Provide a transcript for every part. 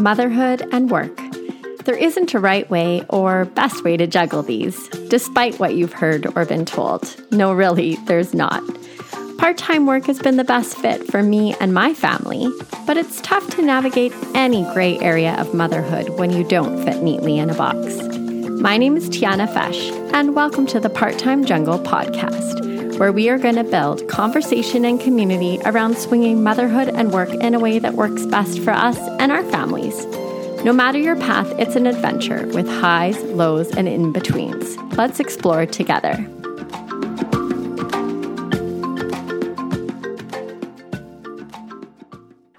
motherhood, and work. There isn't a right way or best way to juggle these, despite what you've heard or been told. No, really, there's not. Part-time work has been the best fit for me and my family, but it's tough to navigate any gray area of motherhood when you don't fit neatly in a box. My name is Tiana Fesch, and welcome to the Part-Time Jungle Podcast, where we are going to build conversation and community around swinging motherhood and work in a way that works best for us and our families. No matter your path, it's an adventure with highs, lows, and in-betweens. Let's explore together.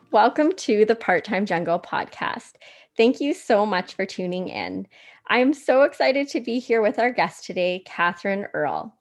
Welcome to the Part-Time Jungle Podcast. Thank you so much for tuning in. I am so excited to be here with our guest today, Katherine Earl.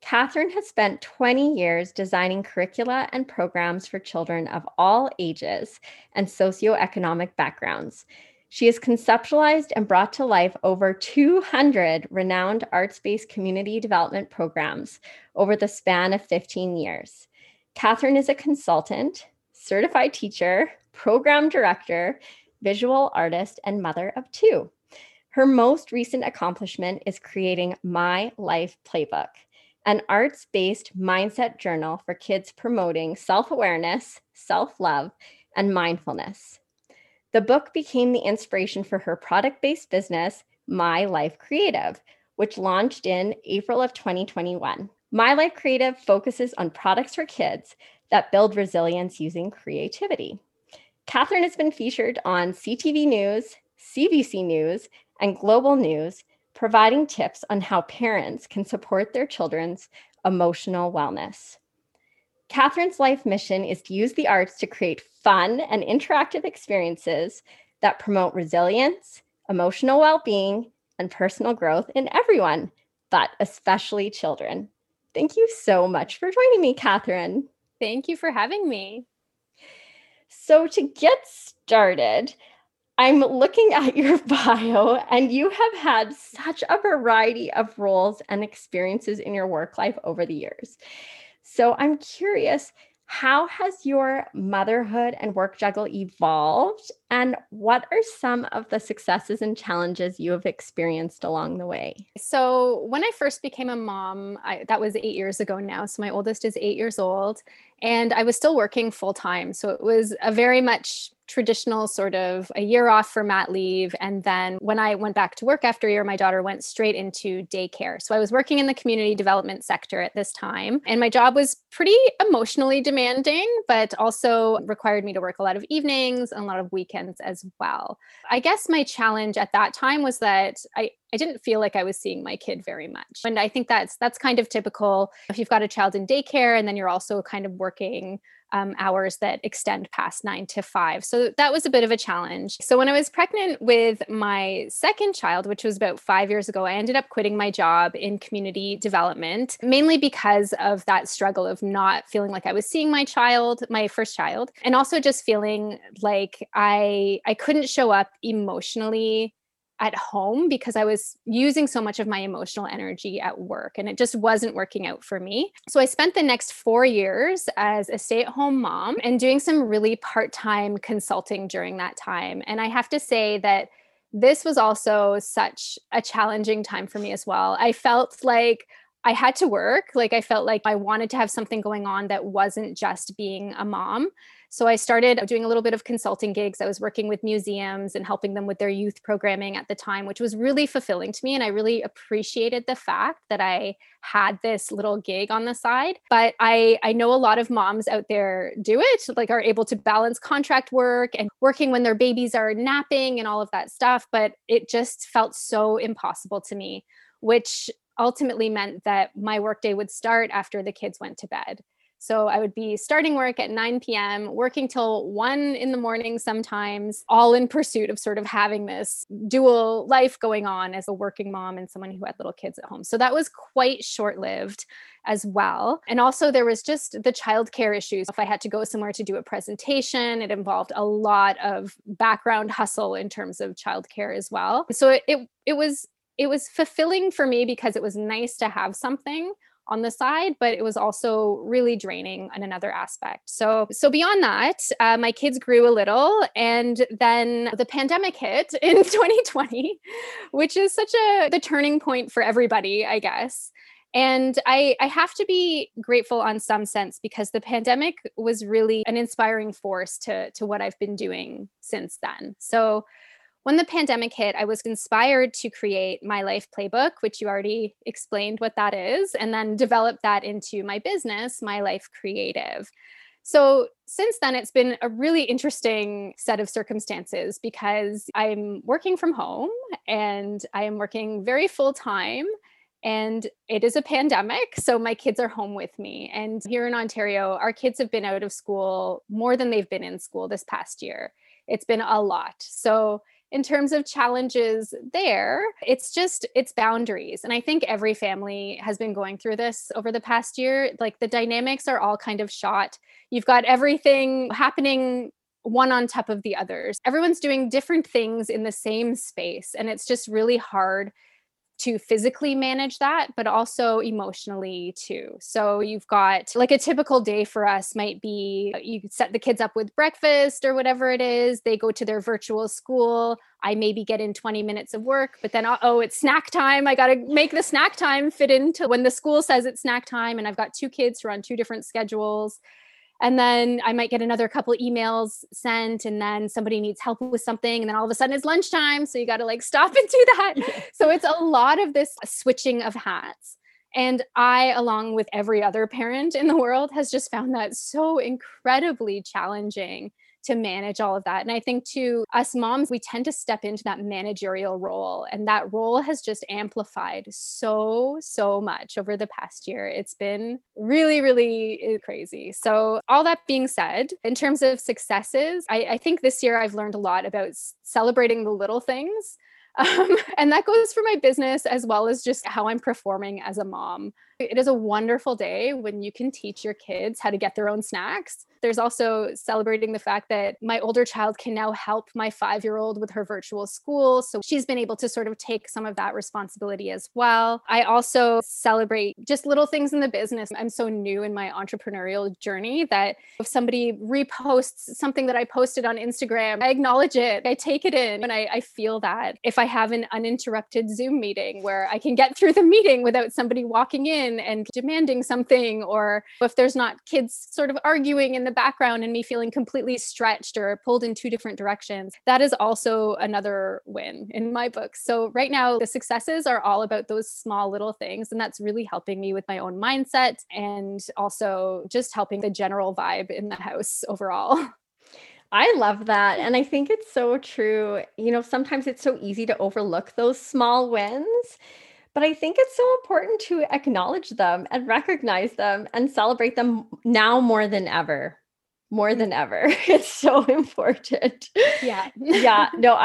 Katherine has spent 20 years designing curricula and programs for children of all ages and socioeconomic backgrounds. She has conceptualized and brought to life over 200 renowned arts-based community development programs over the span of 15 years. Katherine is a consultant, certified teacher, program director, visual artist, and mother of two. Her most recent accomplishment is creating My Life Playbook, an arts-based mindset journal for kids promoting self-awareness, self-love, and mindfulness. The book became the inspiration for her product-based business, My Life Creative, which launched in April of 2021. My Life Creative focuses on products for kids that build resilience using creativity. Katherine has been featured on CTV News, CBC News, and Global News, providing tips on how parents can support their children's emotional wellness. Katherine's life mission is to use the arts to create fun and interactive experiences that promote resilience, emotional well-being, and personal growth in everyone, but especially children. Thank you so much for joining me, Katherine. Thank you for having me. So to get started, I'm looking at your bio, and you have had such a variety of roles and experiences in your work life over the years. So I'm curious, how has your motherhood and work juggle evolved, and what are some of the successes and challenges you have experienced along the way? So when I first became a mom, that was 8 years ago now. So my oldest is 8 years old, and I was still working full time. So it was a very much traditional sort of a year off for mat leave. And then when I went back to work after a year, my daughter went straight into daycare. So I was working in the community development sector at this time. And my job was pretty emotionally demanding, but also required me to work a lot of evenings and a lot of weekends as well. I guess my challenge at that time was that I didn't feel like I was seeing my kid very much. And I think that's kind of typical if you've got a child in daycare, and then you're also kind of working hours that extend past 9 to 5. So that was a bit of a challenge. So when I was pregnant with my second child, which was about 5 years ago, I ended up quitting my job in community development, mainly because of that struggle of not feeling like I was seeing my child, my first child, and also just feeling like I couldn't show up emotionally at home because I was using so much of my emotional energy at work, and it just wasn't working out for me. So I spent the next 4 years as a stay-at-home mom and doing some really part-time consulting during that time. And I have to say that this was also such a challenging time for me as well. I felt like I had to work. Like I felt like I wanted to have something going on that wasn't just being a mom. So I started doing a little bit of consulting gigs. I was working with museums and helping them with their youth programming at the time, which was really fulfilling to me. And I really appreciated the fact that I had this little gig on the side. But I know a lot of moms out there do it, like are able to balance contract work and working when their babies are napping and all of that stuff. But it just felt so impossible to me, which ultimately meant that my workday would start after the kids went to bed. So I would be starting work at 9 p.m., working till 1 in the morning sometimes, all in pursuit of sort of having this dual life going on as a working mom and someone who had little kids at home. So that was quite short-lived as well. And also there was just the childcare issues. If I had to go somewhere to do a presentation, it involved a lot of background hustle in terms of childcare as well. So it was fulfilling for me because it was nice to have something. on the side, but it was also really draining on another aspect. So beyond that, my kids grew a little, and then the pandemic hit in 2020, which is such the turning point for everybody, I guess. And I have to be grateful on some sense, because the pandemic was really an inspiring force to what I've been doing since then. So when the pandemic hit, I was inspired to create My Life Playbook, which you already explained what that is, and then develop that into my business, My Life Creative. So since then, it's been a really interesting set of circumstances, because I'm working from home and I am working very full time, and it is a pandemic. So my kids are home with me. And here in Ontario, our kids have been out of school more than they've been in school this past year. It's been a lot. So in terms of challenges there, it's boundaries. And I think every family has been going through this over the past year. Like, the dynamics are all kind of shot. You've got everything happening one on top of the others. Everyone's doing different things in the same space. And it's just really hard to physically manage that, but also emotionally too. So you've got, like, a typical day for us might be, you set the kids up with breakfast or whatever it is, they go to their virtual school, I maybe get in 20 minutes of work, but then, it's snack time. I got to make the snack time fit into when the school says it's snack time. And I've got two kids who are on two different schedules. And then I might get another couple emails sent, and then somebody needs help with something. And then all of a sudden it's lunchtime. So you got to, like, stop and do that. Yeah. So it's a lot of this switching of hats. And I, along with every other parent in the world, has just found that so incredibly challenging to manage all of that. And I think too, us moms, we tend to step into that managerial role. And that role has just amplified so much over the past year. It's been really, really crazy. So all that being said, in terms of successes, I think this year I've learned a lot about celebrating the little things. And that goes for my business as well as just how I'm performing as a mom. It is a wonderful day when you can teach your kids how to get their own snacks. There's also celebrating the fact that my older child can now help my 5-year-old with her virtual school. So she's been able to sort of take some of that responsibility as well. I also celebrate just little things in the business. I'm so new in my entrepreneurial journey that if somebody reposts something that I posted on Instagram, I acknowledge it, I take it in, and I feel that. If I have an uninterrupted Zoom meeting where I can get through the meeting without somebody walking in and demanding something, or if there's not kids sort of arguing in the background and me feeling completely stretched or pulled in two different directions, that is also another win in my book. So right now, the successes are all about those small little things. And that's really helping me with my own mindset and also just helping the general vibe in the house overall. I love that. And I think it's so true. You know, sometimes it's so easy to overlook those small wins, but I think it's so important to acknowledge them and recognize them and celebrate them now more than ever. More than ever. It's so important. Yeah. Yeah. No,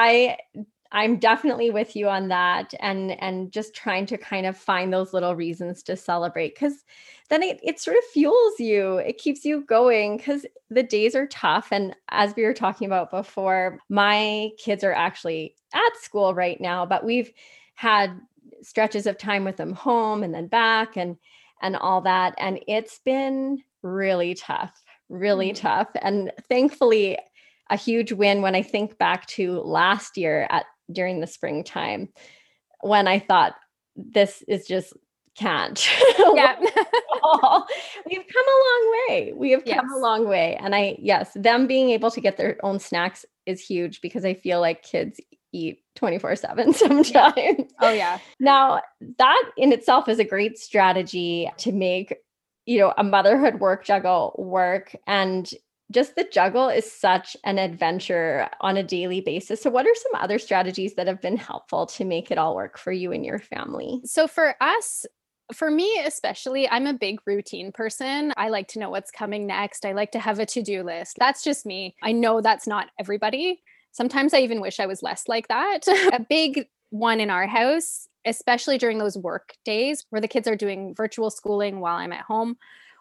I'm definitely with you on that, and just trying to kind of find those little reasons to celebrate, because then it sort of fuels you. It keeps you going, because the days are tough. And as we were talking about before, my kids are actually at school right now, but we've had stretches of time with them home and then back and all that. And it's been really tough. And thankfully, a huge win when I think back to last year during the springtime, when I thought, this is just can't. Yeah. We've come a long way. We have come a long way. And them being able to get their own snacks is huge, because I feel like kids eat 24/7 sometimes. Yeah. Oh yeah. Now that in itself is a great strategy to make, a motherhood work juggle work. And just the juggle is such an adventure on a daily basis. So what are some other strategies that have been helpful to make it all work for you and your family? So for me especially, I'm a big routine person. I like to know what's coming next. I like to have a to-do list. That's just me. I know that's not everybody. Sometimes I even wish I was less like that. A big one in our house, especially during those work days where the kids are doing virtual schooling while I'm at home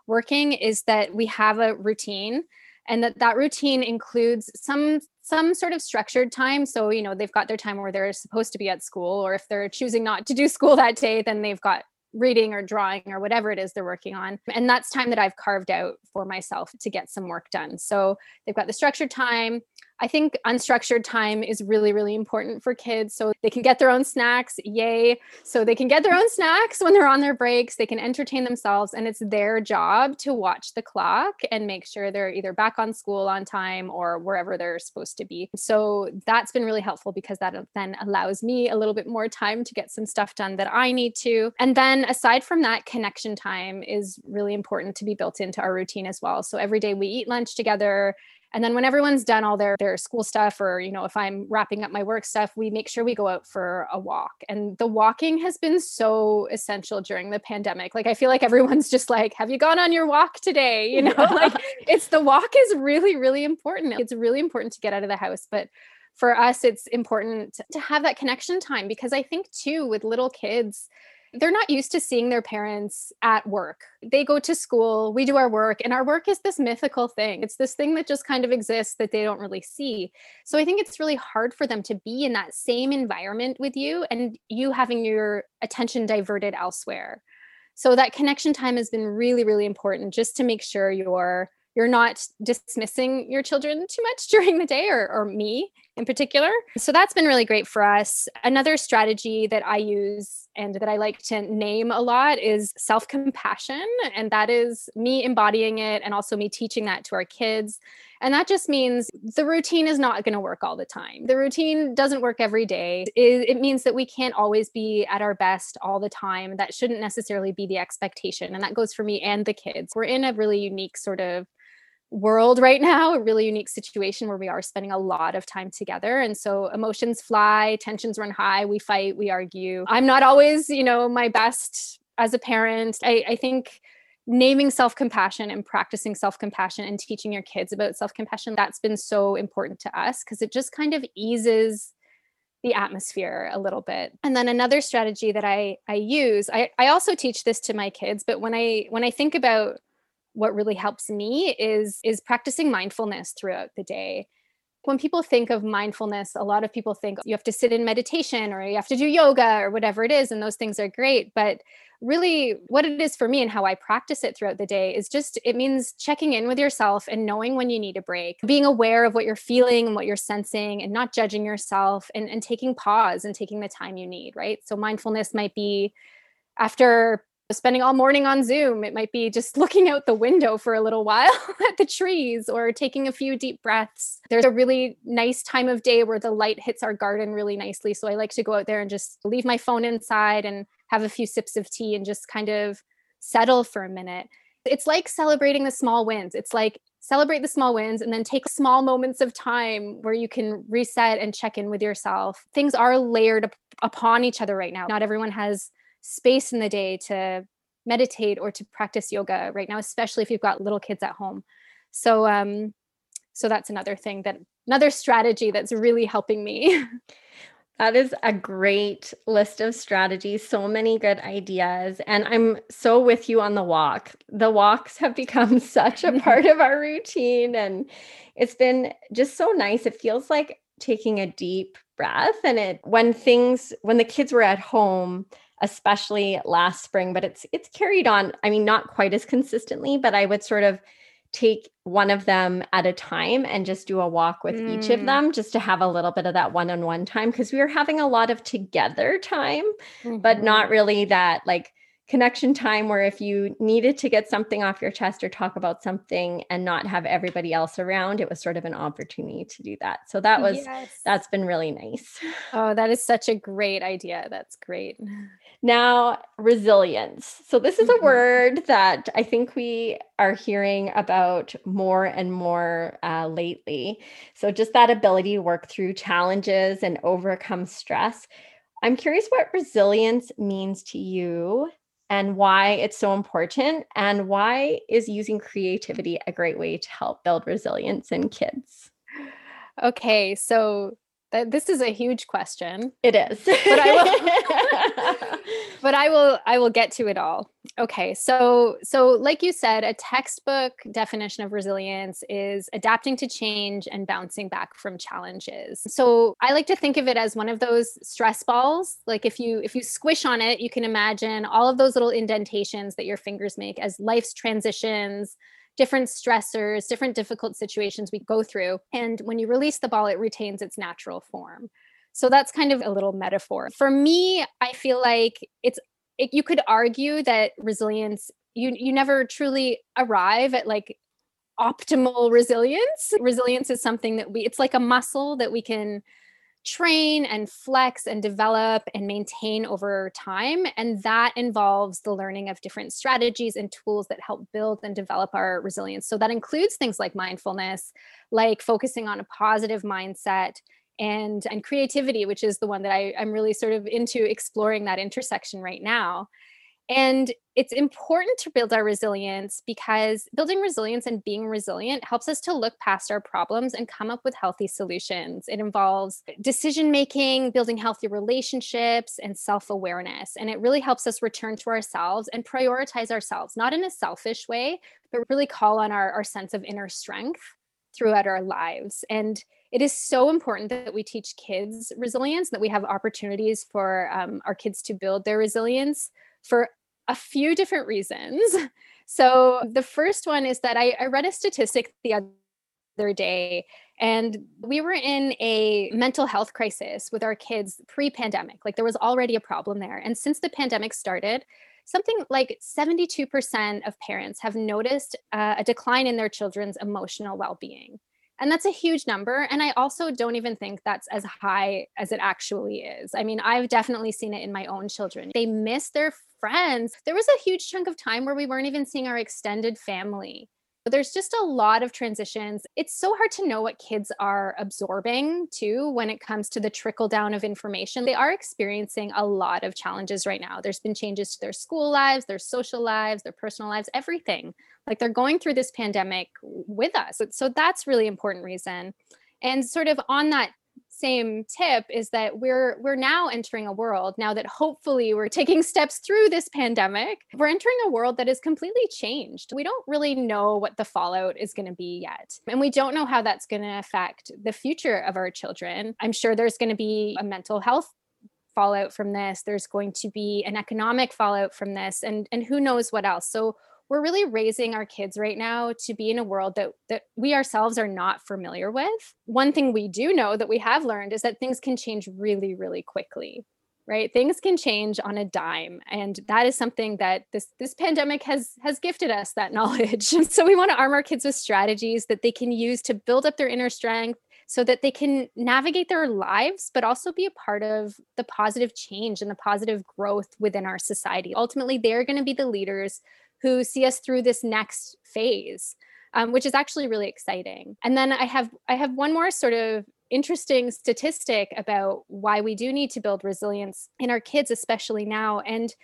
working, is that we have a routine. And that routine includes some sort of structured time. So, they've got their time where they're supposed to be at school, or if they're choosing not to do school that day, then they've got reading or drawing or whatever it is they're working on. And that's time that I've carved out for myself to get some work done. So they've got the structured time. I think unstructured time is really, really important for kids. So they can get their own snacks. Yay. So they can get their own snacks when they're on their breaks. They can entertain themselves, and it's their job to watch the clock and make sure they're either back on school on time or wherever they're supposed to be. So that's been really helpful because that then allows me a little bit more time to get some stuff done that I need to. And then aside from that, connection time is really important to be built into our routine as well. So every day we eat lunch together. And then when everyone's done all their school stuff, or, you know, if I'm wrapping up my work stuff, we make sure we go out for a walk. And the walking has been so essential during the pandemic. Like, I feel like everyone's just like, have you gone on your walk today? You know, like it's the walk is really, really important. It's really important to get out of the house. But for us, it's important to have that connection time, because I think too, with little kids, they're not used to seeing their parents at work. They go to school, we do our work, and our work is this mythical thing. It's this thing that just kind of exists that they don't really see. So I think it's really hard for them to be in that same environment with you and you having your attention diverted elsewhere. So that connection time has been really, really important, just to make sure you're not dismissing your children too much during the day, or me in particular. So that's been really great for us. Another strategy that I use and that I like to name a lot is self-compassion. And that is me embodying it and also me teaching that to our kids. And that just means the routine is not going to work all the time. The routine doesn't work every day. It means that we can't always be at our best all the time. That shouldn't necessarily be the expectation. And that goes for me and the kids. We're in a really unique sort of world right now, a really unique situation where we are spending a lot of time together. And so emotions fly, tensions run high, we fight, we argue. I'm not always, you know, my best as a parent. I think naming self-compassion and practicing self-compassion and teaching your kids about self-compassion, that's been so important to us because it just kind of eases the atmosphere a little bit. And then another strategy that I use, I also teach this to my kids, but when I think about what really helps me is practicing mindfulness throughout the day. When people think of mindfulness, a lot of people think you have to sit in meditation or you have to do yoga or whatever it is. And those things are great. But really what it is for me and how I practice it throughout the day is just, it means checking in with yourself and knowing when you need a break, being aware of what you're feeling and what you're sensing and not judging yourself and taking pause and taking the time you need, right? So mindfulness might be after spending all morning on Zoom. It might be just looking out the window for a little while at the trees or taking a few deep breaths. There's a really nice time of day where the light hits our garden really nicely. So I like to go out there and just leave my phone inside and have a few sips of tea and just kind of settle for a minute. It's like celebrating the small wins. It's like celebrate the small wins and then take small moments of time where you can reset and check in with yourself. Things are layered upon each other right now. Not everyone has space in the day to meditate or to practice yoga right now, especially if you've got little kids at home. So that's another strategy that's really helping me. That is a great list of strategies. So many good ideas. And I'm so with you on the walk. The walks have become such a part of our routine, and it's been just so nice. It feels like taking a deep breath. And when the kids were at home, especially last spring, but it's carried on. I mean, not quite as consistently, but I would sort of take one of them at a time and just do a walk with each of them just to have a little bit of that one-on-one time, because we were having a lot of together time, but not really that like connection time where if you needed to get something off your chest or talk about something and not have everybody else around, it was sort of an opportunity to do that. So that was, That's been really nice. Oh, that is such a great idea. That's great. Now, resilience. So this is a word that I think we are hearing about more and more lately. So just that ability to work through challenges and overcome stress. I'm curious what resilience means to you and why it's so important, and why is using creativity a great way to help build resilience in kids? Okay, so This is a huge question. It is. But I will get to it all. Okay. So like you said, a textbook definition of resilience is adapting to change and bouncing back from challenges. So I like to think of it as one of those stress balls. Like if you squish on it, you can imagine all of those little indentations that your fingers make as life's transitions, different stressors, different difficult situations we go through. And when you release the ball, it retains its natural form. So that's kind of a little metaphor. For me, I feel like you could argue that resilience, you never truly arrive at like optimal resilience. Resilience is something that it's like a muscle that we can train and flex and develop and maintain over time. And that involves the learning of different strategies and tools that help build and develop our resilience. So that includes things like mindfulness, like focusing on a positive mindset and creativity, which is the one that I'm really sort of into exploring that intersection right now. And it's important to build our resilience because building resilience and being resilient helps us to look past our problems and come up with healthy solutions. It involves decision-making, building healthy relationships, and self-awareness. And it really helps us return to ourselves and prioritize ourselves, not in a selfish way, but really call on our sense of inner strength throughout our lives. And it is so important that we teach kids resilience, that we have opportunities for our kids to build their resilience for a few different reasons. So the first one is that I read a statistic the other day, and we were in a mental health crisis with our kids pre-pandemic. Like there was already a problem there. And since the pandemic started, something like 72% of parents have noticed a decline in their children's emotional well-being. And that's a huge number. And I also don't even think that's as high as it actually is. I mean, I've definitely seen it in my own children. They miss their friends. There was a huge chunk of time where we weren't even seeing our extended family. But there's just a lot of transitions. It's so hard to know what kids are absorbing too when it comes to the trickle down of information. They are experiencing a lot of challenges right now. There's been changes to their school lives, their social lives, their personal lives, everything. Like they're going through this pandemic with us. So that's really important reason. And sort of on that same tip is that we're now entering a world, now that hopefully we're taking steps through this pandemic, we're entering a world that is completely changed. We don't really know what the fallout is going to be yet. And we don't know how that's going to affect the future of our children. I'm sure there's going to be a mental health fallout from this. There's going to be an economic fallout from this, and who knows what else. So we're really raising our kids right now to be in a world that we ourselves are not familiar with. One thing we do know that we have learned is that things can change really, really quickly, right? Things can change on a dime. And that is something that this pandemic has gifted us, that knowledge. So we want to arm our kids with strategies that they can use to build up their inner strength so that they can navigate their lives, but also be a part of the positive change and the positive growth within our society. Ultimately, they're going to be the leaders who see us through this next phase, which is actually really exciting. And then I have one more sort of interesting statistic about why we do need to build resilience in our kids, especially now. And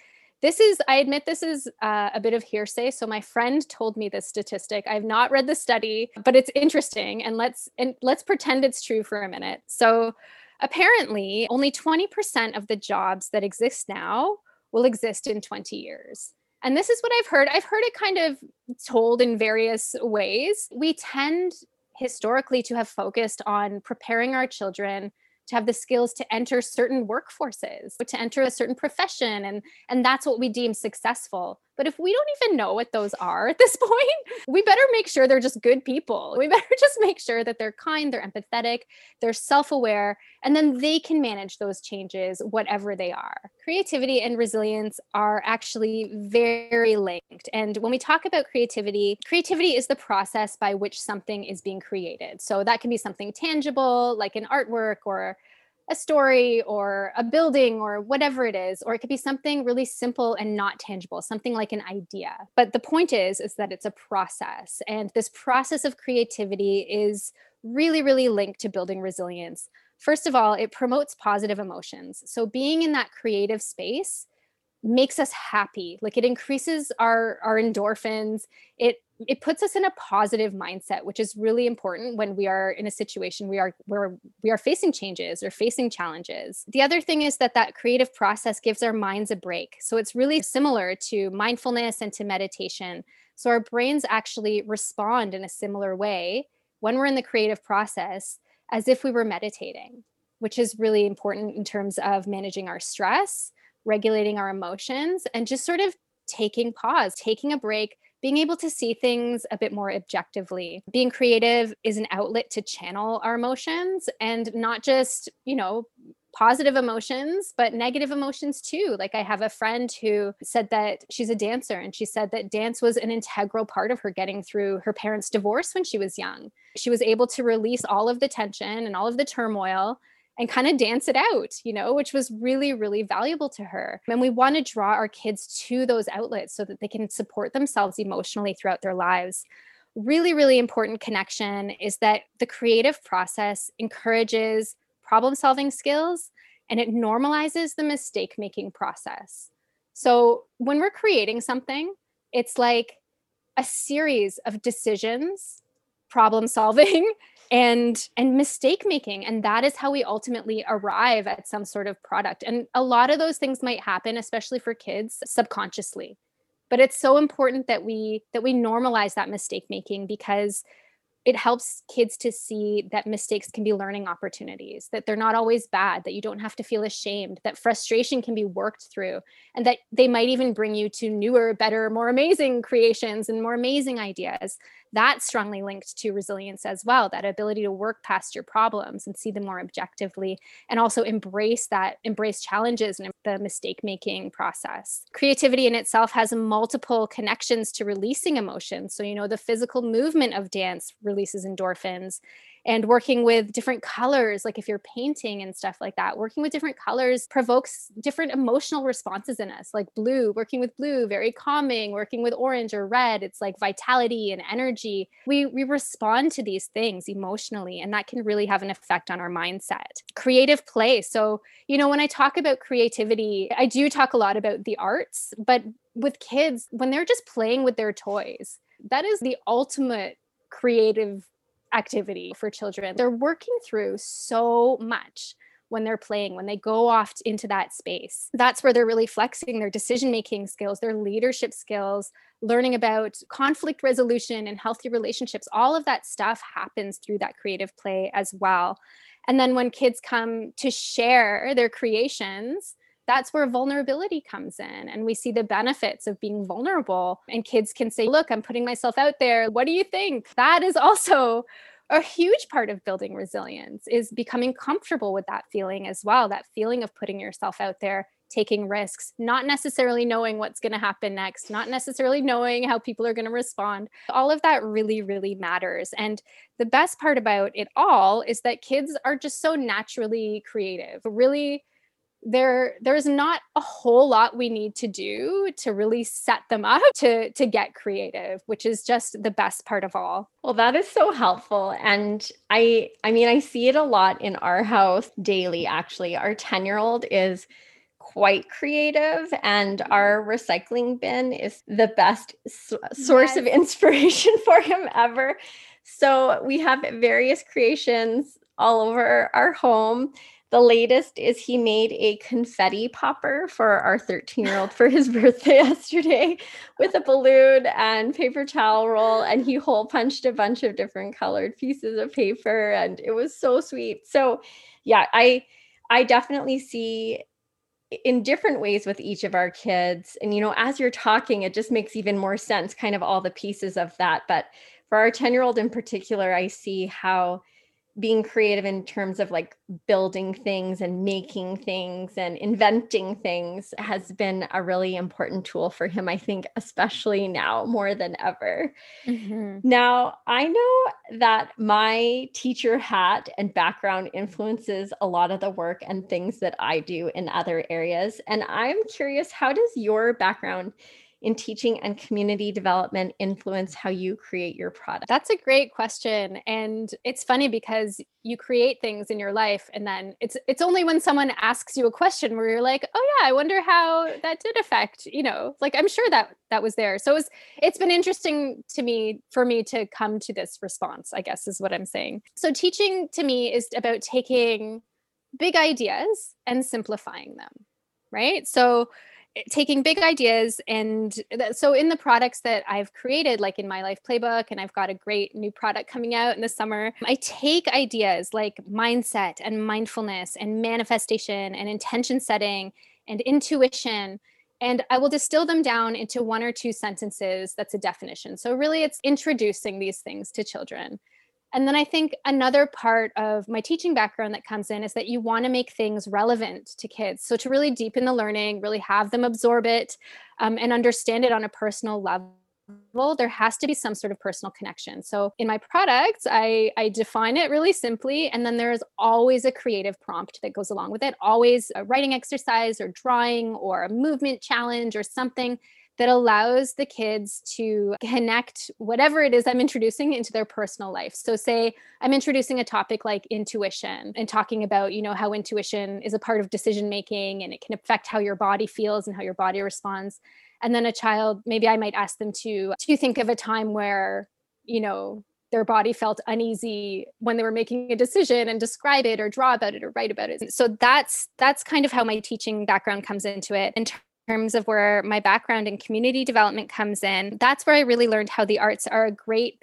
this is a bit of hearsay. So my friend told me this statistic. I've not read the study, but it's interesting. And let's pretend it's true for a minute. So apparently only 20% of the jobs that exist now will exist in 20 years. And this is what I've heard. I've heard it kind of told in various ways. We tend historically to have focused on preparing our children to have the skills to enter certain workforces, to enter a certain profession. And that's what we deem successful. But if we don't even know what those are at this point, we better make sure they're just good people. We better just make sure that they're kind, they're empathetic, they're self-aware, and then they can manage those changes, whatever they are. Creativity and resilience are actually very linked. And when we talk about creativity is the process by which something is being created. So that can be something tangible, like an artwork or a story or a building or whatever it is, or it could be something really simple and not tangible, something like an idea. But the point is that it's a process. And this process of creativity is really, really linked to building resilience. First of all, it promotes positive emotions. So being in that creative space makes us happy. Like it increases our endorphins. It puts us in a positive mindset, which is really important when we are in a situation where we are facing changes or facing challenges. The other thing is that creative process gives our minds a break. So it's really similar to mindfulness and to meditation. So our brains actually respond in a similar way when we're in the creative process as if we were meditating, which is really important in terms of managing our stress, regulating our emotions, and just sort of taking pause, taking a break, being able to see things a bit more objectively. Being creative is an outlet to channel our emotions, and not just, positive emotions, but negative emotions too. Like I have a friend who said that she's a dancer, and she said that dance was an integral part of her getting through her parents' divorce when she was young. She was able to release all of the tension and all of the turmoil and kind of dance it out, which was really, really valuable to her. And we want to draw our kids to those outlets so that they can support themselves emotionally throughout their lives. Really, really important connection is that the creative process encourages problem-solving skills, and it normalizes the mistake-making process. So when we're creating something, it's like a series of decisions, problem-solving, and mistake-making. And that is how we ultimately arrive at some sort of product. And a lot of those things might happen, especially for kids, subconsciously. But it's so important that we normalize that mistake-making, because it helps kids to see that mistakes can be learning opportunities, that they're not always bad, that you don't have to feel ashamed, that frustration can be worked through, and that they might even bring you to newer, better, more amazing creations and more amazing ideas. That's strongly linked to resilience as well, that ability to work past your problems and see them more objectively, and also embrace challenges and the mistake-making process. Creativity in itself has multiple connections to releasing emotions. So, the physical movement of dance releases endorphins, and working with different colors, like if you're painting and stuff like that, working with different colors provokes different emotional responses in us, like blue, working with blue, very calming, working with orange or red, it's like vitality and energy. We respond to these things emotionally, and that can really have an effect on our mindset. Creative play. So, when I talk about creativity, I do talk a lot about the arts, but with kids, when they're just playing with their toys, that is the ultimate creative activity for children. They're working through so much when they're playing, when they go off into that space. That's where they're really flexing their decision-making skills, their leadership skills, learning about conflict resolution and healthy relationships. All of that stuff happens through that creative play as well. And then when kids come to share their creations, that's where vulnerability comes in. And we see the benefits of being vulnerable, and kids can say, look, I'm putting myself out there. What do you think? That is also a huge part of building resilience, is becoming comfortable with that feeling as well. That feeling of putting yourself out there, taking risks, not necessarily knowing what's going to happen next, not necessarily knowing how people are going to respond. All of that really, really matters. And the best part about it all is that kids are just so naturally creative. Really, there's not a whole lot we need to do to really set them up to get creative, which is just the best part of all. Well, that is so helpful. And I see it a lot in our house daily, actually. Our 10-year-old is quite creative, and our recycling bin is the best source of inspiration for him ever. So we have various creations all over our home. The latest is he made a confetti popper for our 13-year-old for his birthday yesterday with a balloon and paper towel roll, and he hole punched a bunch of different colored pieces of paper, and it was so sweet. So yeah, I definitely see in different ways with each of our kids. And, as you're talking, it just makes even more sense, kind of all the pieces of that. But for our 10-year-old in particular, I see how being creative in terms of like building things and making things and inventing things has been a really important tool for him, I think, especially now more than ever. Mm-hmm. Now, I know that my teacher hat and background influences a lot of the work and things that I do in other areas. And I'm curious, how does your background in teaching and community development influence how you create your product? That's a great question. And it's funny because you create things in your life, and then it's only when someone asks you a question where you're like, oh yeah, I wonder how that did affect, you know, like I'm sure that was there. So it's been interesting for me to come to this response, I guess is what I'm saying. So teaching to me is about taking big ideas and simplifying them, right? So taking big ideas. And so in the products that I've created, like in My Life Playbook, and I've got a great new product coming out in the summer, I take ideas like mindset and mindfulness and manifestation and intention setting and intuition, and I will distill them down into one or two sentences. That's a definition. So really it's introducing these things to children. And then I think another part of my teaching background that comes in is that you want to make things relevant to kids. So to really deepen the learning, really have them absorb it and understand it on a personal level, there has to be some sort of personal connection. So in my products, I define it really simply. And then there is always a creative prompt that goes along with it, always a writing exercise or drawing or a movement challenge or something that allows the kids to connect whatever it is I'm introducing into their personal life. So say I'm introducing a topic like intuition and talking about, you know, how intuition is a part of decision-making and it can affect how your body feels and how your body responds. And then a child, maybe I might ask them to think of a time where, you know, their body felt uneasy when they were making a decision and describe it or draw about it or write about it. So that's kind of how my teaching background comes into it. In terms of where my background in community development comes in, that's where I really learned how the arts are a great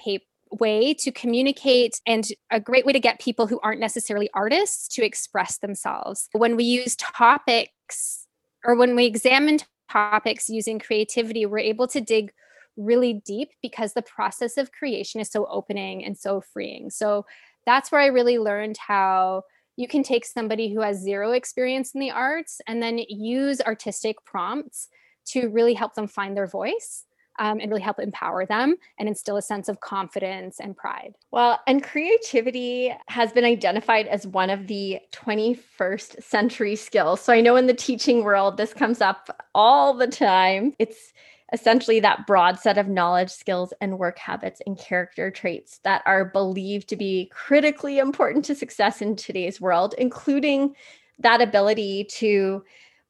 way to communicate and a great way to get people who aren't necessarily artists to express themselves. When we use topics or when we examine topics using creativity, we're able to dig really deep because the process of creation is so opening and so freeing. So that's where I really learned how you can take somebody who has zero experience in the arts and then use artistic prompts to really help them find their voice and really help empower them and instill a sense of confidence and pride. Well, and creativity has been identified as one of the 21st century skills. So I know in the teaching world, this comes up all the time. It's essentially that broad set of knowledge, skills, and work habits and character traits that are believed to be critically important to success in today's world, including that ability to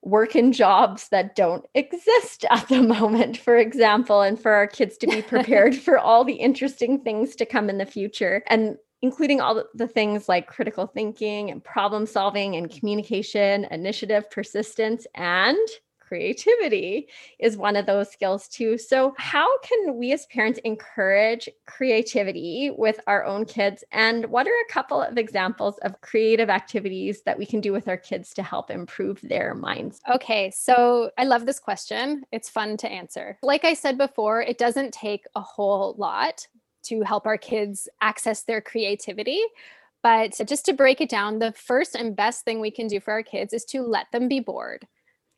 work in jobs that don't exist at the moment, for example, and for our kids to be prepared for all the interesting things to come in the future, and including all the things like critical thinking and problem solving and communication, initiative, persistence, and creativity is one of those skills too. So how can we as parents encourage creativity with our own kids? And what are a couple of examples of creative activities that we can do with our kids to help improve their minds? Okay, so I love this question. It's fun to answer. Like I said before, it doesn't take a whole lot to help our kids access their creativity. But just to break it down, the first and best thing we can do for our kids is to let them be bored.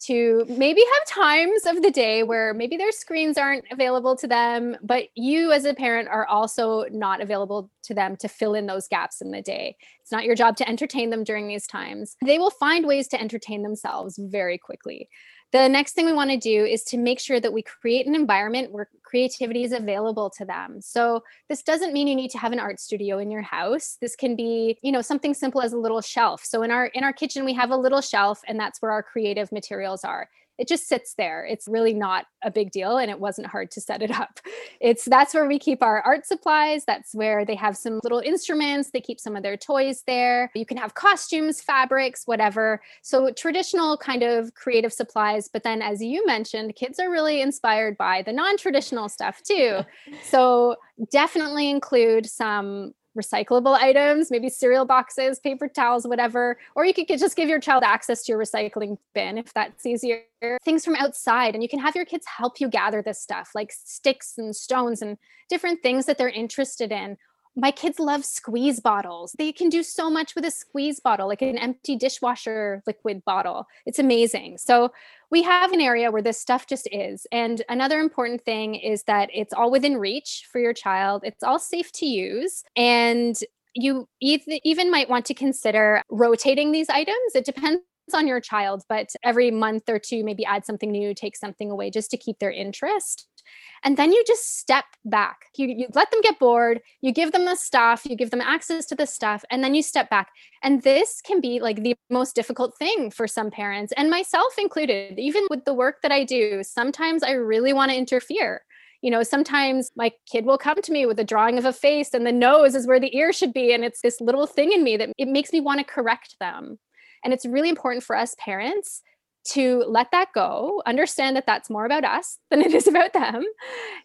To maybe have times of the day where maybe their screens aren't available to them, but you as a parent are also not available to them to fill in those gaps in the day. It's not your job to entertain them during these times. They will find ways to entertain themselves very quickly. The next thing we want to do is to make sure that we create an environment where creativity is available to them. So this doesn't mean you need to have an art studio in your house. This can be, you know, something simple as a little shelf. So in our kitchen, we have a little shelf, and that's where our creative materials are. It just sits there. It's really not a big deal, and it wasn't hard to set it up. That's where we keep our art supplies. That's where they have some little instruments. They keep some of their toys there. You can have costumes, fabrics, whatever. So traditional kind of creative supplies. But then as you mentioned, kids are really inspired by the non-traditional stuff too. So definitely include some recyclable items, maybe cereal boxes, paper towels, whatever. Or you could just give your child access to your recycling bin if that's easier. Things from outside, and you can have your kids help you gather this stuff, like sticks and stones and different things that they're interested in. My kids love squeeze bottles. They can do so much with a squeeze bottle, like an empty dishwasher liquid bottle. It's amazing. So we have an area where this stuff just is. And another important thing is that it's all within reach for your child. It's all safe to use. And you even might want to consider rotating these items. It depends on your child, but every month or two, maybe add something new, take something away just to keep their interest. And then you just step back. You let them get bored. You give them the stuff. You give them access to the stuff. And then you step back. And this can be like the most difficult thing for some parents, and myself included. Even with the work that I do, sometimes I really want to interfere. You know, sometimes my kid will come to me with a drawing of a face and the nose is where the ear should be. And it's this little thing in me that it makes me want to correct them. And it's really important for us parents to let that go, understand that that's more about us than it is about them,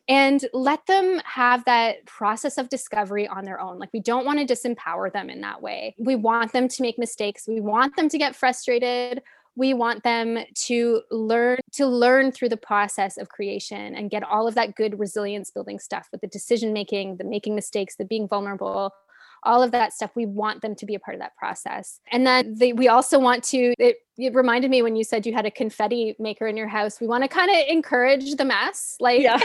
and let them have that process of discovery on their own. Like, we don't want to disempower them in that way. We want them to make mistakes. We want them to get frustrated. We want them to learn through the process of creation and get all of that good resilience building stuff with the decision-making, the making mistakes, the being vulnerable, all of that stuff. We want them to be a part of that process. And then we also want to, it reminded me when you said you had a confetti maker in your house, we want to kind of encourage the mess. Like, yeah.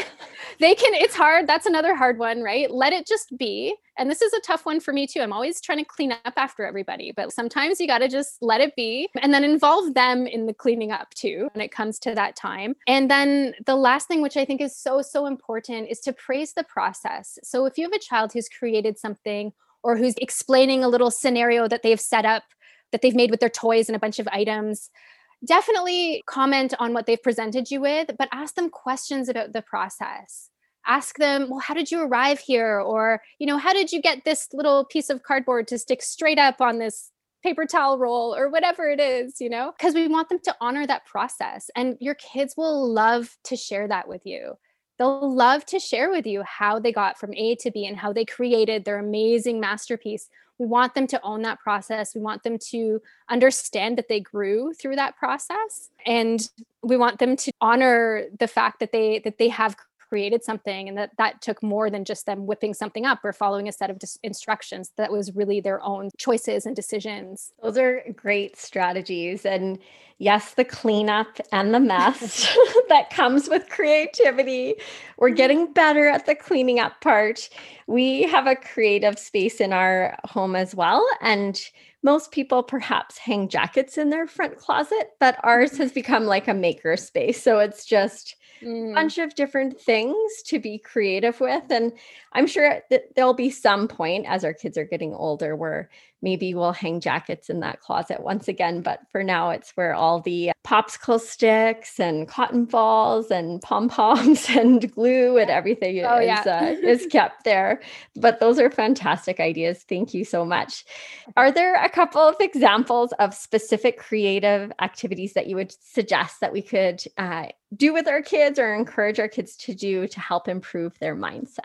It's hard. That's another hard one, right? Let it just be. And this is a tough one for me too. I'm always trying to clean up after everybody, but sometimes you got to just let it be and then involve them in the cleaning up too when it comes to that time. And then the last thing, which I think is so, so important, is to praise the process. So if you have a child who's created something or who's explaining a little scenario that they've set up, that they've made with their toys and a bunch of items, definitely comment on what they've presented you with, but ask them questions about the process. Ask them, well, how did you arrive here? Or, you know, how did you get this little piece of cardboard to stick straight up on this paper towel roll or whatever it is, you know, because we want them to honor that process. And your kids will love to share that with you. They'll love to share with you how they got from A to B and how they created their amazing masterpiece. We want them to own that process. We want them to understand that they grew through that process. And we want them to honor the fact that they have created something and that took more than just them whipping something up or following a set of instructions. That was really their own choices and decisions. Those are great strategies. And yes, the cleanup and the mess that comes with creativity. We're getting better at the cleaning up part. We have a creative space in our home as well. And most people perhaps hang jackets in their front closet, but ours has become like a maker space. So it's just a bunch of different things to be creative with. And I'm sure that there'll be some point as our kids are getting older where maybe we'll hang jackets in that closet once again. But for now, it's where all the popsicle sticks and cotton balls and pom-poms and glue and everything is kept there. But those are fantastic ideas. Thank you so much. Are there a couple of examples of specific creative activities that you would suggest that we could do with our kids or encourage our kids to do to help improve their mindset?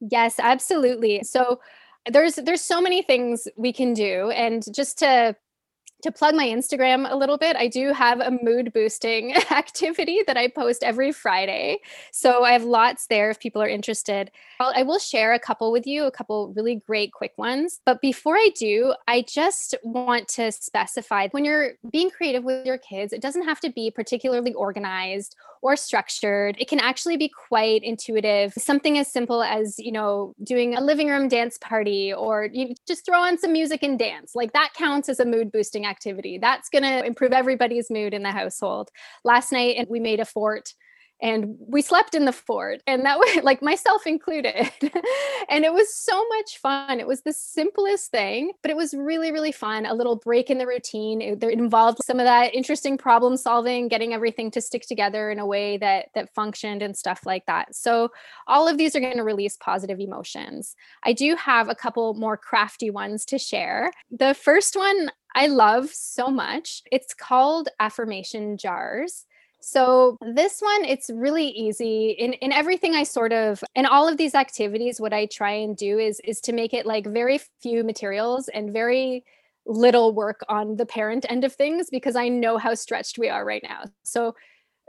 Yes, absolutely. So there's so many things we can do. And just to plug my Instagram a little bit, I do have a mood boosting activity that I post every Friday. So I have lots there if people are interested. I will share a couple with you, a couple really great quick ones. But before I do, I just want to specify when you're being creative with your kids, it doesn't have to be particularly organized or structured. It can actually be quite intuitive. Something as simple as, you know, doing a living room dance party, or you just throw on some music and dance. Like, that counts as a mood boosting activity. That's going to improve everybody's mood in the household. Last night, and we made a fort and we slept in the fort, and that was like, myself included. And it was so much fun. It was the simplest thing, but it was really, really fun. A little break in the routine. It involved some of that interesting problem solving, getting everything to stick together in a way that functioned and stuff like that. So all of these are going to release positive emotions. I do have a couple more crafty ones to share. The first one I love so much. It's called affirmation jars. So this one, it's really easy. In everything I in all of these activities, what I try and do is to make it like very few materials and very little work on the parent end of things, because I know how stretched we are right now. So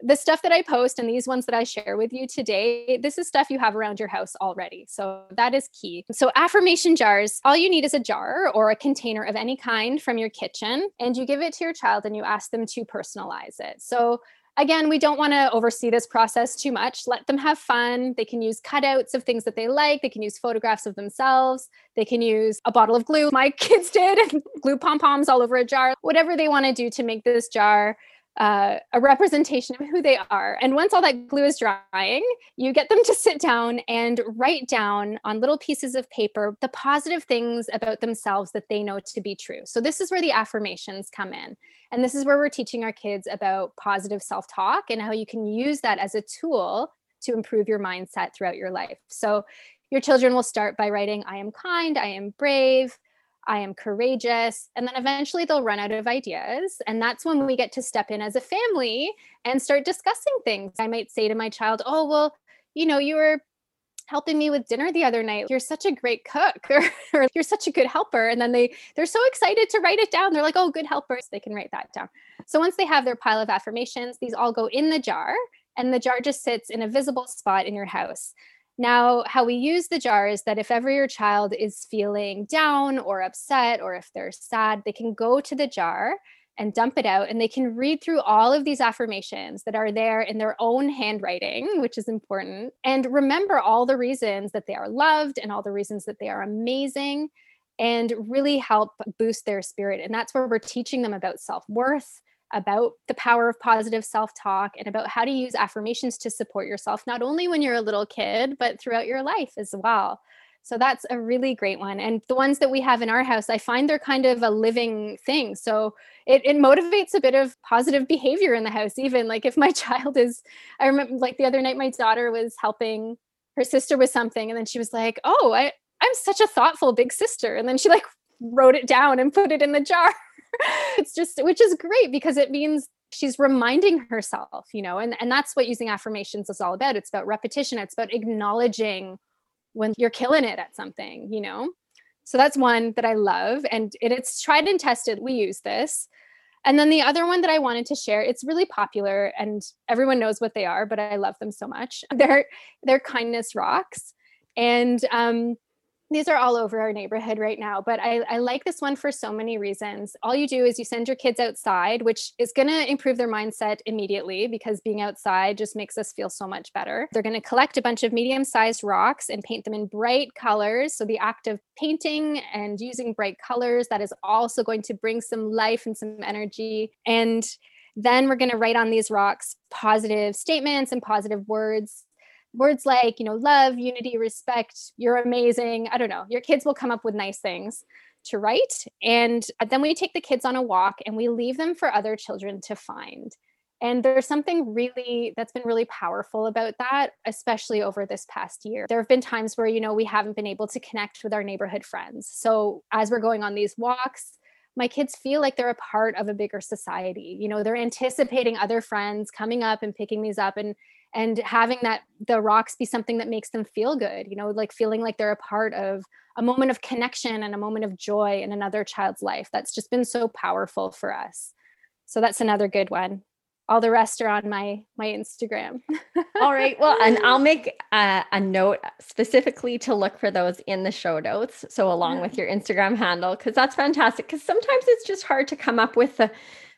the stuff that I post and these ones that I share with you today, this is stuff you have around your house already. So that is key. So affirmation jars, all you need is a jar or a container of any kind from your kitchen, and you give it to your child and you ask them to personalize it. So Again, we don't want to oversee this process too much. Let them have fun. They can use cutouts of things that they like. They can use photographs of themselves. They can use a bottle of glue. My kids did and glue pom-poms all over a jar. Whatever they want to do to make this jar a representation of who they are. And once all that glue is drying, you get them to sit down and write down on little pieces of paper the positive things about themselves that they know to be true. So this is where the affirmations come in. And this is where we're teaching our kids about positive self-talk and how you can use that as a tool to improve your mindset throughout your life. So your children will start by writing, I am kind, I am brave, I am courageous. And then eventually they'll run out of ideas. And that's when we get to step in as a family and start discussing things. I might say to my child, oh, well, you know, you were helping me with dinner the other night. You're such a great cook, or you're such a good helper. And then they're so excited to write it down. They're like, oh, good helpers. They can write that down. So once they have their pile of affirmations, these all go in the jar, and the jar just sits in a visible spot in your house. Now, how we use the jar is that if ever your child is feeling down or upset, or if they're sad, they can go to the jar and dump it out, and they can read through all of these affirmations that are there in their own handwriting, which is important, and remember all the reasons that they are loved and all the reasons that they are amazing, and really help boost their spirit. And that's where we're teaching them about self-worth, about the power of positive self-talk, and about how to use affirmations to support yourself, not only when you're a little kid, but throughout your life as well. So that's a really great one. And the ones that we have in our house, I find they're kind of a living thing. So it motivates a bit of positive behavior in the house. Even like if my child is, I remember like the other night, my daughter was helping her sister with something. And then she was like, oh, I'm such a thoughtful big sister. And then she like wrote it down and put it in the jar. It's just, which is great, because it means she's reminding herself, you know, and that's what using affirmations is all about. It's about repetition. It's about acknowledging when you're killing it at something, you know? So that's one that I love, and it's tried and tested. We use this. And then the other one that I wanted to share, it's really popular and everyone knows what they are, but I love them so much. They're kindness rocks. And, these are all over our neighborhood right now, but I like this one for so many reasons. All you do is you send your kids outside, which is going to improve their mindset immediately, because being outside just makes us feel so much better. They're going to collect a bunch of medium-sized rocks and paint them in bright colors. So the act of painting and using bright colors, that is also going to bring some life and some energy. And then we're going to write on these rocks positive statements and positive words. Words like, you know, love, unity, respect, you're amazing. I don't know. Your kids will come up with nice things to write. And then we take the kids on a walk and we leave them for other children to find. And there's something really that's been really powerful about that, especially over this past year. There have been times where, you know, we haven't been able to connect with our neighborhood friends. So as we're going on these walks, my kids feel like they're a part of a bigger society. You know, they're anticipating other friends coming up and picking these up, and having that the rocks be something that makes them feel good, you know, like feeling like they're a part of a moment of connection and a moment of joy in another child's life. That's just been so powerful for us. So that's another good one. All the rest are on my Instagram. All right. Well, and I'll make a note specifically to look for those in the show notes. So along with your Instagram handle, because that's fantastic. Because sometimes it's just hard to come up with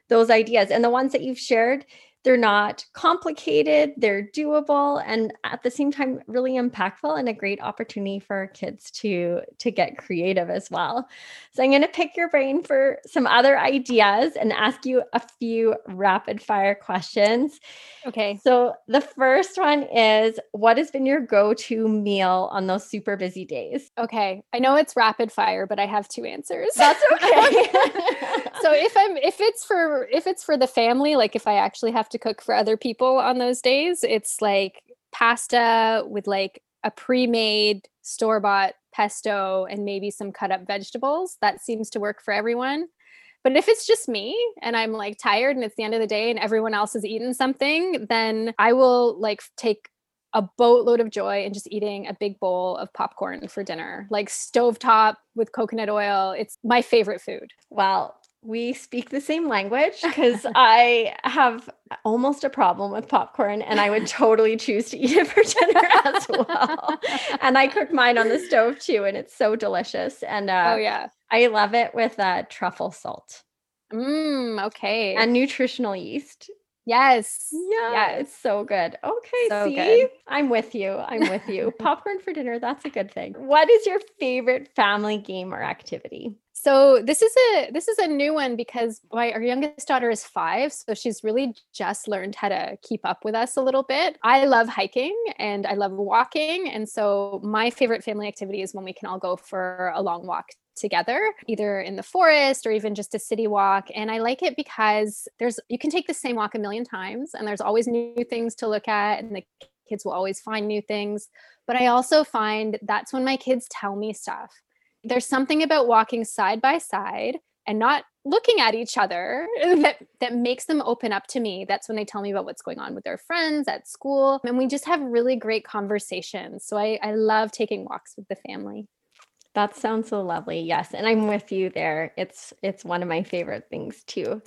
those ideas, and the ones that you've shared, they're not complicated, they're doable, and at the same time, really impactful and a great opportunity for kids to get creative as well. So I'm going to pick your brain for some other ideas and ask you a few rapid fire questions. Okay. So the first one is, what has been your go-to meal on those super busy days? Okay. I know it's rapid fire, but I have two answers. That's okay. So if it's for the family, like if I actually have to cook for other people on those days, it's like pasta with like a pre-made store-bought pesto and maybe some cut up vegetables. That seems to work for everyone. But if it's just me and I'm like tired and it's the end of the day and everyone else has eaten something, then I will like take a boatload of joy in just eating a big bowl of popcorn for dinner, like stovetop with coconut oil. It's my favorite food. Wow. We speak the same language, because I have almost a problem with popcorn, and I would totally choose to eat it for dinner as well. And I cook mine on the stove too, and it's so delicious. And I love it with truffle salt. Okay. And nutritional yeast. Yes. Yeah, yes. It's so good. Okay, so see? Good. I'm with you. I'm with you. Popcorn for dinner, that's a good thing. What is your favorite family game or activity? So this is a new one because our youngest daughter is 5. So she's really just learned how to keep up with us a little bit. I love hiking and I love walking. And so my favorite family activity is when we can all go for a long walk together, either in the forest or even just a city walk. And I like it because you can take the same walk a million times and there's always new things to look at and the kids will always find new things. But I also find that's when my kids tell me stuff. There's something about walking side by side and not looking at each other that makes them open up to me. That's when they tell me about what's going on with their friends at school. And we just have really great conversations. So I love taking walks with the family. That sounds so lovely. Yes. And I'm with you there. It's one of my favorite things too.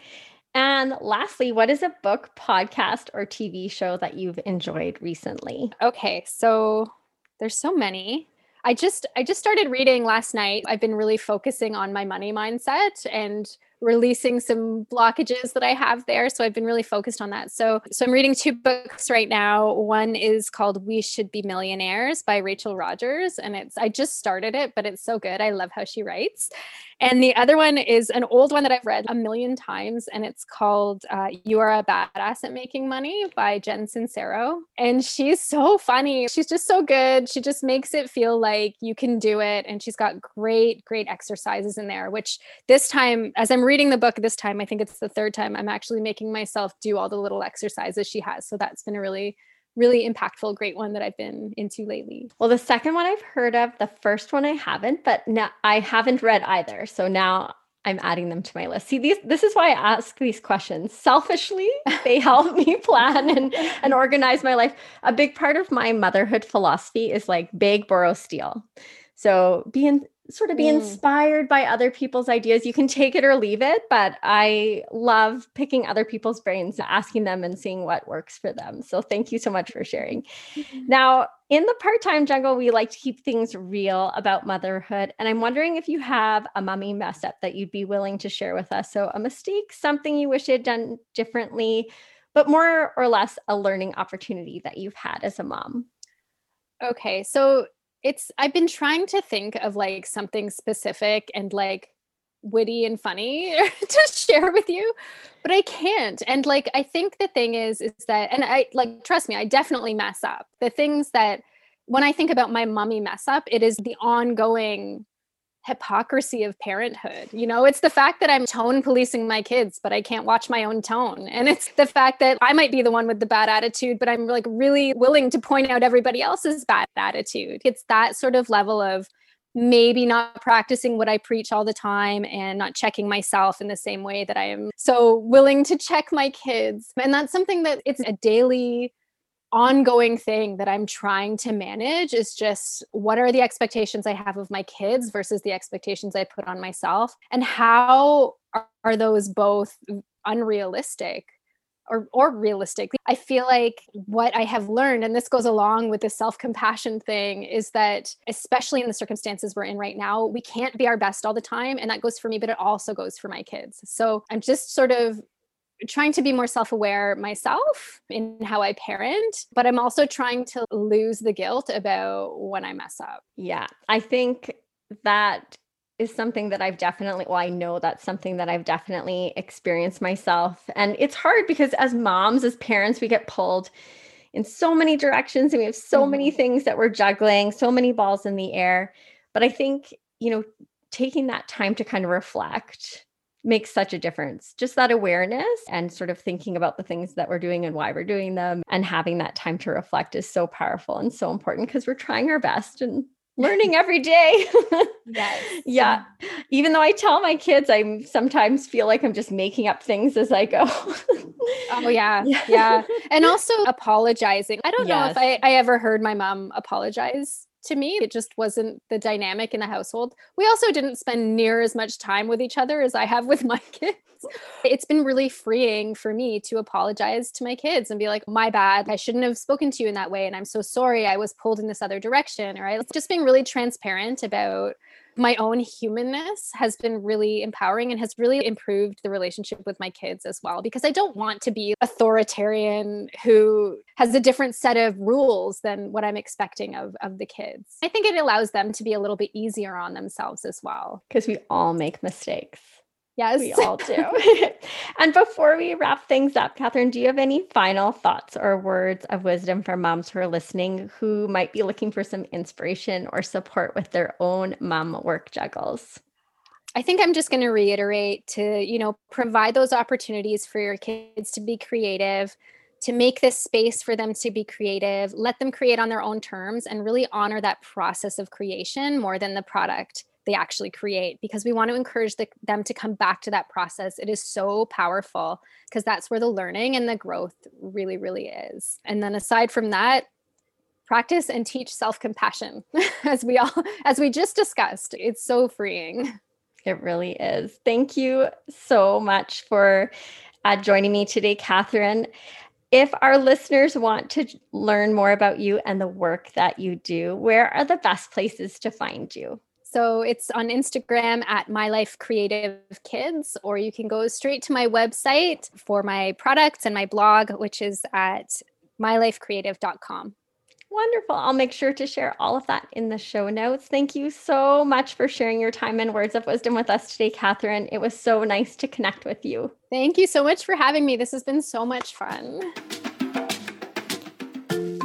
And lastly, what is a book, podcast, or TV show that you've enjoyed recently? Okay. So there's so many. I just started reading last night. I've been really focusing on my money mindset and releasing some blockages that I have there. So I've been really focused on that. So I'm reading 2 books right now. One is called We Should Be Millionaires by Rachel Rogers. And I just started it, but it's so good. I love how she writes. And the other one is an old one that I've read a million times. And it's called You Are a Badass at Making Money by Jen Sincero. And she's so funny. She's just so good. She just makes it feel like you can do it. And she's got great, great exercises in there, which this time, as I'm reading the book this time, I think it's the 3rd time, I'm actually making myself do all the little exercises she has. So that's been a really, really impactful, great one that I've been into lately. Well, the second one I've heard of, the first one I haven't, but now I haven't read either. So now I'm adding them to my list. See, this is why I ask these questions. Selfishly, they help me plan and organize my life. A big part of my motherhood philosophy is like big, borrow, steal. So be inspired by other people's ideas. You can take it or leave it, but I love picking other people's brains, asking them and seeing what works for them. So thank you so much for sharing. Now, in the Part-Time Jungle, we like to keep things real about motherhood. And I'm wondering if you have a mommy mess up that you'd be willing to share with us. So a mistake, something you wish you had done differently, but more or less a learning opportunity that you've had as a mom. Okay. So I've been trying to think of like something specific and like witty and funny to share with you, but I can't. And like, I think the thing is that, and I like, trust me, I definitely mess up. The things that when I think about my mommy mess up, it is the ongoing hypocrisy of parenthood. You know, it's the fact that I'm tone policing my kids, but I can't watch my own tone. And it's the fact that I might be the one with the bad attitude, but I'm like really willing to point out everybody else's bad attitude. It's that sort of level of maybe not practicing what I preach all the time and not checking myself in the same way that I am so willing to check my kids. And that's something that it's a daily ongoing thing that I'm trying to manage is just what are the expectations I have of my kids versus the expectations I put on myself, and how are those both unrealistic or realistic? I feel like what I have learned, and this goes along with the self-compassion thing, is that especially in the circumstances we're in right now, we can't be our best all the time, and that goes for me, but it also goes for my kids. So I'm just sort of trying to be more self-aware myself in how I parent, but I'm also trying to lose the guilt about when I mess up. Yeah, I think that is something that I've definitely, well, I know that's something that I've definitely experienced myself. And it's hard because as moms, as parents, we get pulled in so many directions and we have so many things that we're juggling, so many balls in the air. But I think, you know, taking that time to kind of reflect makes such a difference. Just that awareness and sort of thinking about the things that we're doing and why we're doing them and having that time to reflect is so powerful and so important because we're trying our best and learning every day. Yes. Yeah. Even though I tell my kids, I sometimes feel like I'm just making up things as I go. Oh yeah. Yeah. And also apologizing. I don't know if I ever heard my mom apologize to me. It just wasn't the dynamic in the household. We also didn't spend near as much time with each other as I have with my kids. It's been really freeing for me to apologize to my kids and be like, my bad, I shouldn't have spoken to you in that way. And I'm so sorry I was pulled in this other direction. Or just being really transparent about my own humanness has been really empowering and has really improved the relationship with my kids as well, because I don't want to be authoritarian who has a different set of rules than what I'm expecting of the kids. I think it allows them to be a little bit easier on themselves as well. Because we all make mistakes. Yes. We all do. And before we wrap things up, Katherine, do you have any final thoughts or words of wisdom for moms who are listening who might be looking for some inspiration or support with their own mom work juggles? I think I'm just going to reiterate to, provide those opportunities for your kids to be creative, to make this space for them to be creative, let them create on their own terms, and really honor that process of creation more than the product they actually create, because we want to encourage them to come back to that process. It is so powerful because that's where the learning and the growth really, really is. And then aside from that, practice and teach self-compassion as we just discussed. It's so freeing. It really is. Thank you so much for joining me today, Katherine. If our listeners want to learn more about you and the work that you do, where are the best places to find you? So it's on Instagram at My Life Creative Kids, or you can go straight to my website for my products and my blog, which is at mylifecreative.com. Wonderful. I'll make sure to share all of that in the show notes. Thank you so much for sharing your time and words of wisdom with us today, Katherine. It was so nice to connect with you. Thank you so much for having me. This has been so much fun.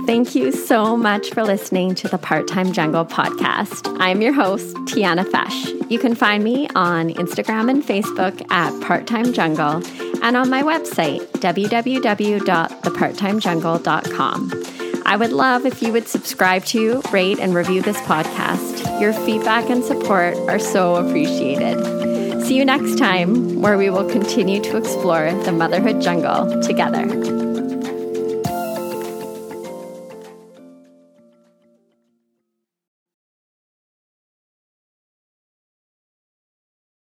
Thank you so much for listening to the Part-Time Jungle Podcast. I'm your host, Tiana Fesch. You can find me on Instagram and Facebook at Part-Time Jungle and on my website, www.theparttimejungle.com. I would love if you would subscribe to, rate, and review this podcast. Your feedback and support are so appreciated. See you next time, where we will continue to explore the motherhood jungle together.